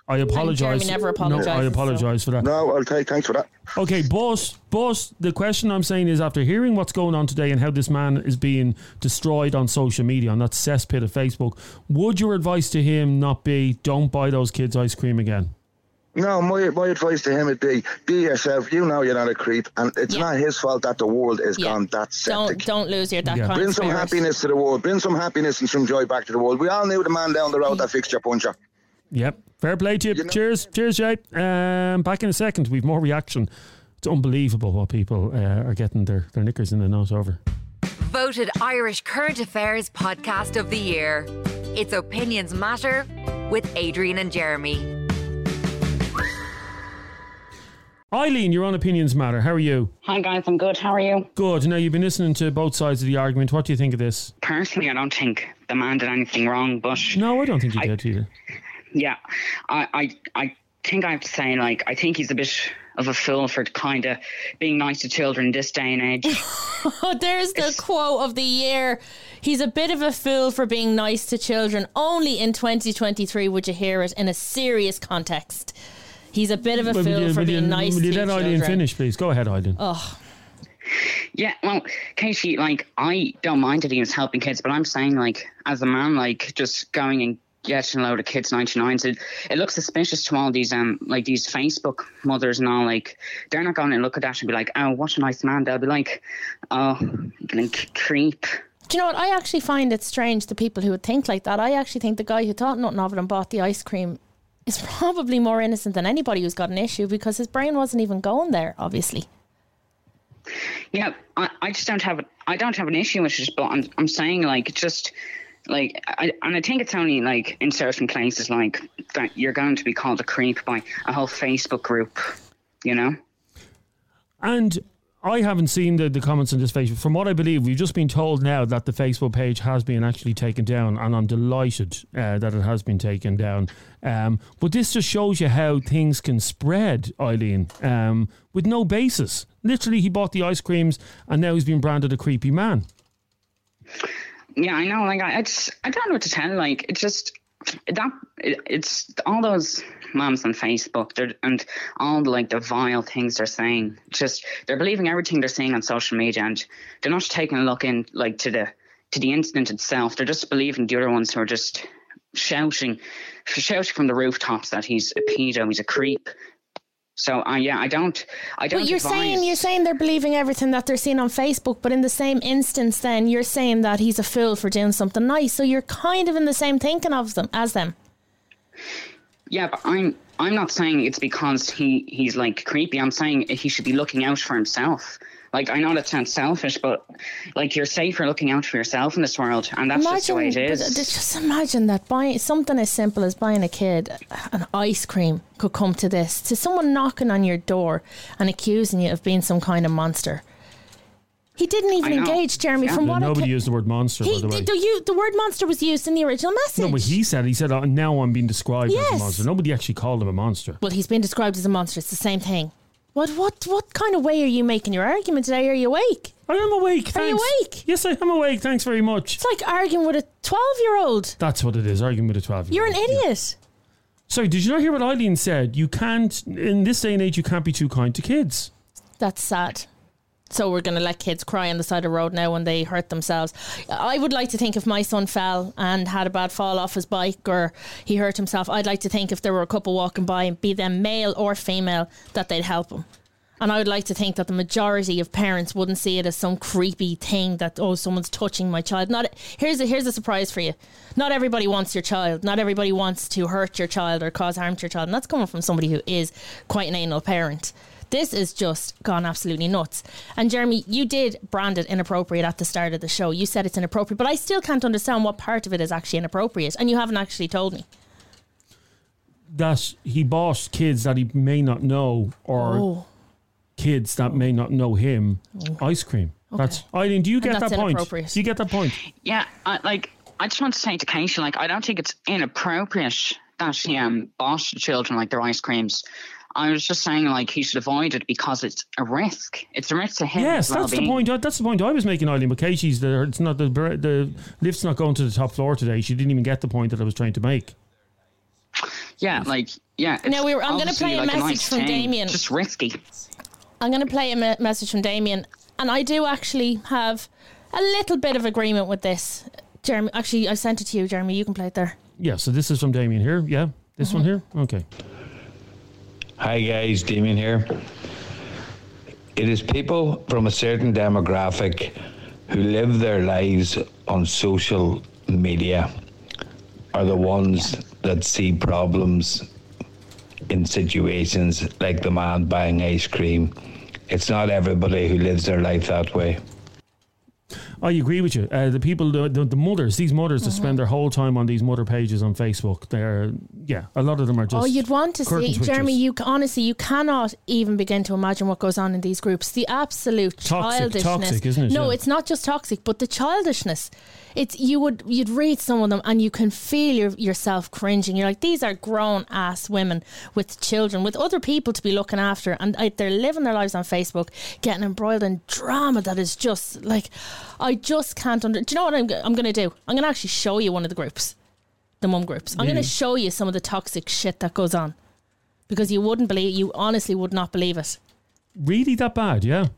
I apologise. Jeremy never apologised. No, I apologise for that. No, I'll take. Thanks for that. Okay, boss. But the question I'm saying is, after hearing what's going on today and how this man is being destroyed on social media, on that cesspit of Facebook, would your advice to him not be, don't buy those kids ice cream again? No, my my advice to him would be, be yourself. You know you're not a creep, and it's yeah. not his fault that the world is yeah. gone that septic. Don't, don't lose your that yeah. Bring some spirit. happiness to the world. Bring some happiness and some joy back to the world. We all knew the man down the road that fixed your puncher. Yep. Fair play to you. you know? Cheers. Cheers, Jay. Um, back in a second. We've more reaction. It's unbelievable what people uh, are getting their, their knickers in and out over. Voted Irish Current Affairs Podcast of the Year. It's Opinions Matter with Adrian and Jeremy. Eileen, you're on Opinions Matter. How are you? Hi guys, I'm good. How are you? Good. Now, you've been listening to both sides of the argument. What do you think of this? Personally, I don't think the man did anything wrong, but... No, I don't think he I, did either. Yeah. I, I, I think I have to say, like, I think he's a bit... of a fool for kind of being nice to children this day and age. There's the it's, quote of the year. He's a bit of a fool for being nice to children. Only in twenty twenty-three would you hear it in a serious context. He's a bit of a fool you, for being you, nice to children. Will you let Eileen finish, please? Go ahead, Eileen. Oh. Yeah, well, Katie, like, I don't mind that he was helping kids, but I'm saying, like, as a man, like, just going and getting a load of kids ninety-nines, it, it looks suspicious to all these um like these Facebook mothers and all. Like, they're not going to look at that and be like, oh, what a nice man. They'll be like, oh, like, creep. Do you know what? I actually find it strange, the people who would think like that. I actually think the guy who thought nothing of it and bought the ice cream is probably more innocent than anybody who's got an issue, because his brain wasn't even going there, obviously. Yeah, I, I just don't have a, I don't have an issue with it, but I'm, I'm saying, like, it's just like, I, and I think it's only like in certain places, like, that you're going to be called a creep by a whole Facebook group, you know? And I haven't seen the, the comments on this Facebook. From what I believe, we've just been told now that the Facebook page has been actually taken down, and I'm delighted uh, that it has been taken down. Um, but this just shows you how things can spread, Eileen, um, with no basis. Literally, he bought the ice creams, and now he's been branded a creepy man. Yeah, I know. Like, I, I just, I don't know what to tell. Like, it's just that it, it's all those moms on Facebook and all the, like, the vile things they're saying. Just, they're believing everything they're seeing on social media, and they're not taking a look in, like, to the to the incident itself. They're just believing the other ones who are just shouting, shouting from the rooftops that he's a pedo, he's a creep. So uh, yeah, I don't. I don't. But you're advise. saying you're saying they're believing everything that they're seeing on Facebook, but in the same instance, then you're saying that he's a fool for doing something nice. So you're kind of in the same thinking of them as them. Yeah, but I'm I'm not saying it's because he, he's like creepy. I'm saying he should be looking out for himself. Like, I know that sounds selfish, but like, you're safer looking out for yourself in this world, and that's imagine, just the way it is. Just imagine that buying something as simple as buying a kid an ice cream could come to this, to someone knocking on your door and accusing you of being some kind of monster. He didn't even engage, Jeremy. Yeah. From no, what nobody I ca- used the word monster. He, by the way, the, you, the word monster was used in the original message. No, but he said he said oh, now I'm being described yes. as a monster. Nobody actually called him a monster. Well, he's been described as a monster. It's the same thing. What what what kind of way are you making your argument today? Are you awake? I am awake, thanks. Are you awake? Yes, I am awake, thanks very much. It's like arguing with a twelve-year-old. That's what it is, arguing with a twelve-year-old. You're an idiot. Yeah. Sorry, did you not hear what Eileen said? You can't, in this day and age, you can't be too kind to kids. That's sad. So we're going to let kids cry on the side of the road now when they hurt themselves. I would like to think if my son fell and had a bad fall off his bike, or he hurt himself, I'd like to think if there were a couple walking by, and be them male or female, that they'd help him. And I would like to think that the majority of parents wouldn't see it as some creepy thing that, oh, someone's touching my child. Not here's a here's a surprise for you. Not everybody wants your child. Not everybody wants to hurt your child or cause harm to your child. And that's coming from somebody who is quite an anal parent. This is just gone absolutely nuts. And Jeremy, you did brand it inappropriate at the start of the show. You said it's inappropriate, but I still can't understand what part of it is actually inappropriate. And you haven't actually told me. That he bought kids that he may not know, or oh. kids that may not know him, oh. ice cream. Okay. That's Eileen, do you get that point? Do you get that point? Yeah, I, like, I just want to say to Keisha, like, I don't think it's inappropriate that he um, bought children, like, their ice creams. I was just saying, like, he should avoid it because it's a risk. It's a risk to him. Yes, that's the point. That's the point I was making, Eileen. But Casey's there. It's not the the lift's not going to the top floor today. She didn't even get the point that I was trying to make. Yeah, like yeah. Now we were, I'm going to play like a message a nice from thing. Damien. Just risky. I'm going to play a me- message from Damien, and I do actually have a little bit of agreement with this, Jeremy. Actually, I sent it to you, Jeremy. You can play it there. Yeah. So this is from Damien here. Yeah, this mm-hmm. one here. Okay. Hi guys, Damien here. It is people from a certain demographic who live their lives on social media are the ones that see problems in situations like the man buying ice cream. It's not everybody who lives their life that way. I agree with you. Uh, the people, the, the, the mothers, these mothers mm-hmm. that spend their whole time on these mother pages on Facebook, they're, yeah, a lot of them are just... Oh, you'd want to see, switches. Jeremy, you honestly, you cannot even begin to imagine what goes on in these groups. The absolute toxic, childishness. Toxic, isn't it? No, yeah. It's not just toxic, but the childishness. It's you would you'd read some of them and you can feel your, yourself cringing. You're like, these are grown ass women with children, with other people to be looking after, and they're living their lives on Facebook, getting embroiled in drama that is just like, I just can't under. Do you know what I'm I'm going to do? I'm going to actually show you one of the groups, the mum groups. I'm yeah. going to show you some of the toxic shit that goes on, because you wouldn't believe, you honestly would not believe it. Really that bad? Yeah.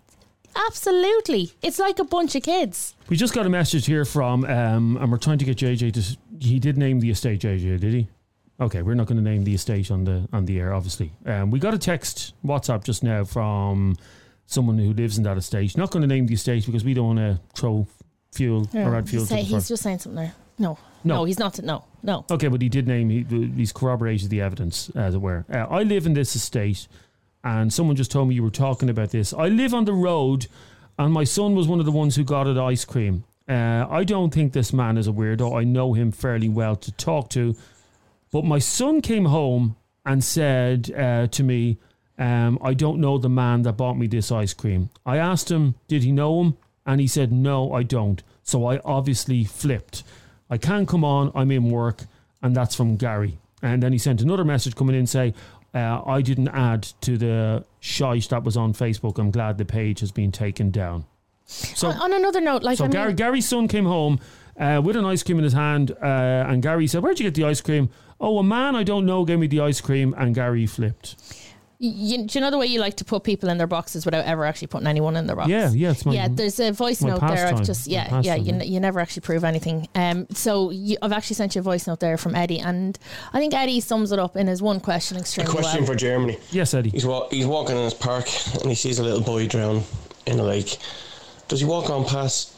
Absolutely. It's like a bunch of kids. We just got a message here from, um, and we're trying to get J J to, he did name the estate, J J, did he? Okay, we're not going to name the estate on the on the air, obviously. Um, we got a text, WhatsApp just now from someone who lives in that estate. Not going to name the estate because we don't want to throw fuel yeah, or add fuel to the fire. He's just saying something there. No. No. no, he's not. No, no. Okay, but he did name, he, he's corroborated the evidence, as it were. Uh, I live in this estate, and someone just told me you were talking about this. I live on the road, and my son was one of the ones who got at ice cream. Uh, I don't think this man is a weirdo. I know him fairly well to talk to. But my son came home and said uh, to me, um, I don't know the man that bought me this ice cream. I asked him, did he know him? And he said, no, I don't. So I obviously flipped. I can't come on, I'm in work, and that's from Gary. And then he sent another message coming in saying, uh, I didn't add to the shite that was on Facebook. I'm glad the page has been taken down. So on, on another note, like so I mean, Gary, Gary's son came home uh, with an ice cream in his hand, uh, and Gary said, where'd you get the ice cream? Oh, a man I don't know gave me the ice cream, and Gary flipped. You, do you know the way you like to put people in their boxes without ever actually putting anyone in their box? Yeah, yeah. It's my, yeah, there's a voice note there of just, yeah, yeah, you, n- you never actually prove anything. Um, so you, I've actually sent you a voice note there from Eddie, and I think Eddie sums it up in his one question extremely well. A question well. for Germany. Yes, Eddie. He's, wa- he's walking in his park and he sees a little boy drown in the lake. Does he walk on past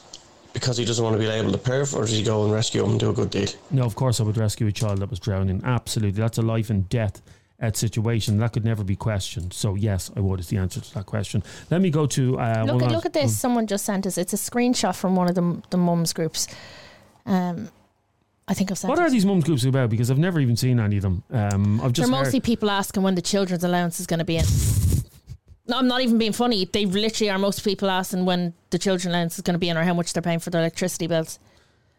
because he doesn't want to be labelled a perv, or does he go and rescue him and do a good deed? No, of course I would rescue a child that was drowning. Absolutely. That's a life and death At situation that could never be questioned. So yes, I would is the answer to that question. Let me go to uh, look at look at this. Um, someone just sent us. It's a screenshot from one of the the mums groups. Um, I think I've sent. What it. are these mums groups about? Because I've never even seen any of them. Um, I've just. They're mostly heard- people asking when the children's allowance is going to be in. No, I'm not even being funny. They literally are most people asking when the children's allowance is going to be in, or how much they're paying for their electricity bills.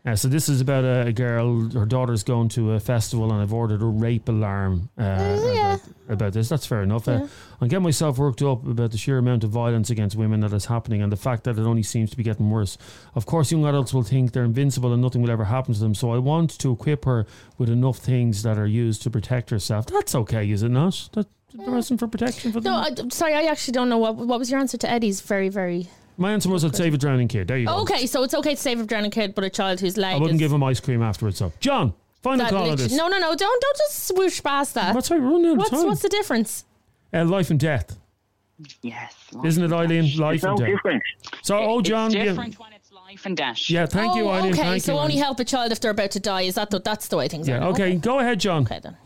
Uh, so this is about a, a girl, her daughter's going to a festival, and I've ordered a rape alarm uh, uh, yeah. about, about this. That's fair enough. Yeah. Uh, I'm getting myself worked up about the sheer amount of violence against women that is happening, and the fact that it only seems to be getting worse. Of course, young adults will think they're invincible and nothing will ever happen to them, so I want to equip her with enough things that are used to protect herself. That's okay, is it not? That, yeah. There isn't for protection for them? No, I, sorry, I actually don't know. What, what was your answer to Eddie's very, very... My answer was I'd save a drowning kid. There you go. Okay, so it's okay to save a drowning kid, but a child who's leg I wouldn't give him ice cream afterwards, though. John, final call on this. No, no, no, don't don't just swoosh past that. That's right, we're running out what's, of time. What's the difference? Uh, life and death. Yes. Isn't it, Eileen? Life it's and so death. Different. So, it, oh, John. It's different yeah. when it's life and death. Yeah, thank oh, you, Eileen. Okay, thank so you, only Eileen. Help a child if they're about to die. Is that the, That's the way things yeah, are. Yeah, okay. okay, go ahead, John. Okay, then.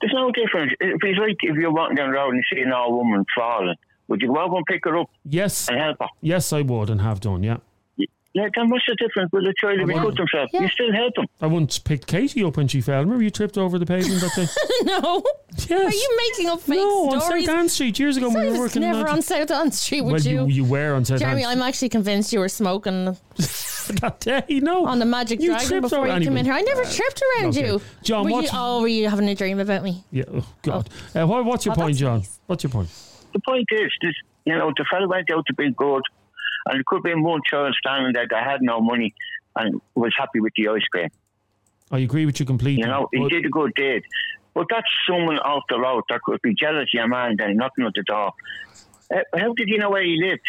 There's no difference. If it's like if you're walking down the road and you see an old woman falling, would you go and pick her up? Yes. And help her? Yes, I would and have done, yeah. Yeah, then what's the difference with the child if he cuts himself? Yeah. You still help him. I once picked Katie up when she fell. Remember you tripped over the pavement that day? No. Yes. Are you making up fake no, stories? No, on South Ann Street years ago so when we were working... never on South Ann Street, would well, you? Well, you, you were on South Jeremy, Ann Street. Jeremy, I'm actually convinced you were smoking... that day, no. On the Magic you Dragon before you came anyone. in here. I never tripped around okay. you. John, were what's... You, oh, were you having a dream about me? Yeah, oh, God. Oh. Uh, what, what's your oh, point, John? Nice. What's your point? The point is, this, you know, the fellow went out to be good, and it could have been one child standing there that had no money and was happy with the ice cream. I agree with you completely. You know, he did a good deed. But that's someone off the road that could be jealous of your man and knocking at the door. Uh, how did you know where he lived?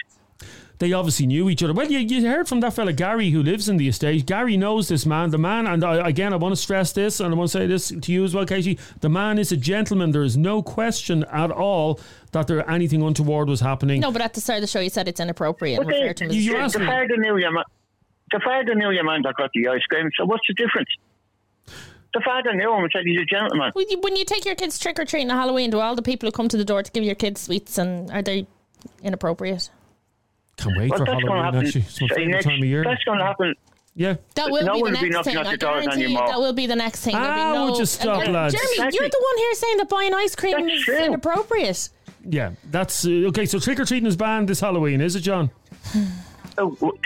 They obviously knew each other. Well, you, you heard from that fella Gary who lives in the estate. Gary knows this man. The man, and I, again, I want to stress this, and I want to say this to you as well, Katie. The man is a gentleman. There is no question at all that there anything untoward was happening. No, but at the start of the show, you said it's inappropriate. But they, to you, the, father knew your man, the father knew your man that got the ice cream, so what's the difference? The father knew him and said he's a gentleman. When you, when you take your kids trick-or-treating on Halloween, do all the people who come to the door to give your kids sweets, and are they inappropriate? Can't wait well, for Halloween, actually. So so next, time of year. That's going to happen. Yeah. That will no be the next thing. I guarantee you that will be the next thing. Ah, no, we'll just stop, again. lads. Jeremy, exactly. You're the one here saying that buying ice cream that's is true. inappropriate. Yeah, that's... Uh, okay, so trick-or-treating is banned this Halloween, is it, John? oh, well,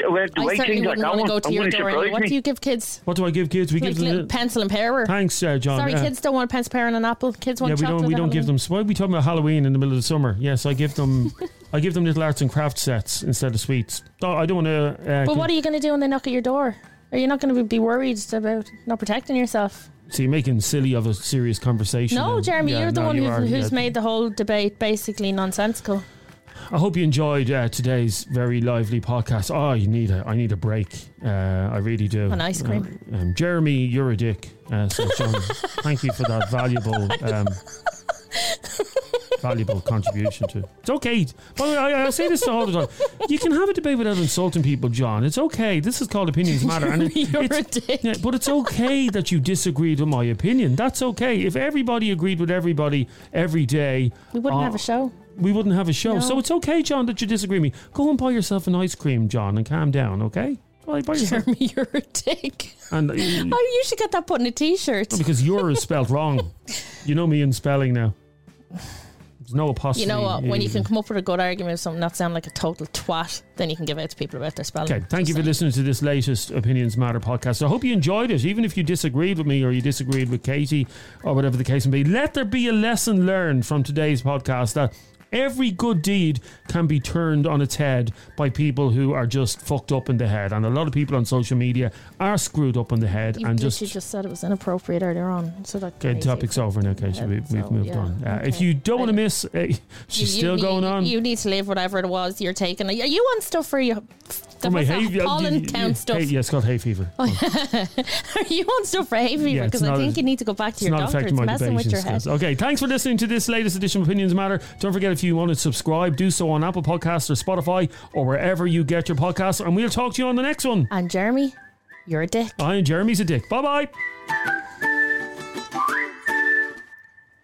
I certainly wouldn't want to go to your door anyway. What do you give kids? What do I give kids? We like give them... Li- pencil and pear. Thanks, uh, John. Sorry, yeah. Kids don't want a pencil, pear and an apple. Kids want chocolate. Yeah, we don't, we don't give them... Why are we talking about Halloween in the middle of the summer? Yes, I give them... I give them little arts and crafts sets instead of sweets. Oh, I don't want to... Uh, but what are you going to do when they knock at your door? Are you not going to be worried about not protecting yourself? So you're making silly of a serious conversation. No, and, Jeremy, yeah, you're the no, one you who's, are, who's yeah. made the whole debate basically nonsensical. I hope you enjoyed uh, today's very lively podcast. Oh, you need a, I need a break. Uh, I really do. An ice cream. Uh, um, Jeremy, you're a dick. Uh, so John, thank you for that valuable... Um, valuable contribution to. It's okay. Well, I, I say this all the time. You can have a debate without insulting people, John. It's okay. This is called Opinions Matter. And it, You're it's, a dick. Yeah, but it's okay that you disagreed with my opinion. That's okay. If everybody agreed with everybody every day, we wouldn't uh, have a show. We wouldn't have a show. No. So it's okay, John, that you disagree with me. Go and buy yourself an ice cream, John, and calm down, okay? Well, buy yourself. Jeremy, you're a dick. And, uh, I usually get that put in a T-shirt. No, because your is spelled wrong. You know me in spelling now. There's no apostrophe. You know what? When you can come up with a good argument or something, not sound like a total twat, then you can give out to people about their spelling. Okay, thank you for listening to this latest Opinions Matter podcast. I hope you enjoyed it. Even if you disagreed with me or you disagreed with Katie or whatever the case may be, let there be a lesson learned from today's podcast that every good deed can be turned on its head by people who are just fucked up in the head. And a lot of people on social media are screwed up in the head. You and just you just said it was inappropriate earlier on. So that okay, topic's over now, Casey. We, we've so, moved yeah, on. Uh, okay. If you don't want to miss, uh, she's you, still you, going on. You need to leave whatever it was you're taking. Are you on stuff for you? For my hay, pollen y- count y- stuff. Hay, yeah, it's called hay fever. Oh, yeah. Are you on stuff for hay fever? Because yeah, I think a, you need to go back to your doctor. It's messing with your head. Okay, thanks for listening to this latest edition of Opinions Matter. Don't forget, if you want to subscribe, do so on Apple Podcasts or Spotify or wherever you get your podcasts. And we'll talk to you on the next one. And Jeremy, you're a dick. I and Jeremy's a dick. Bye bye.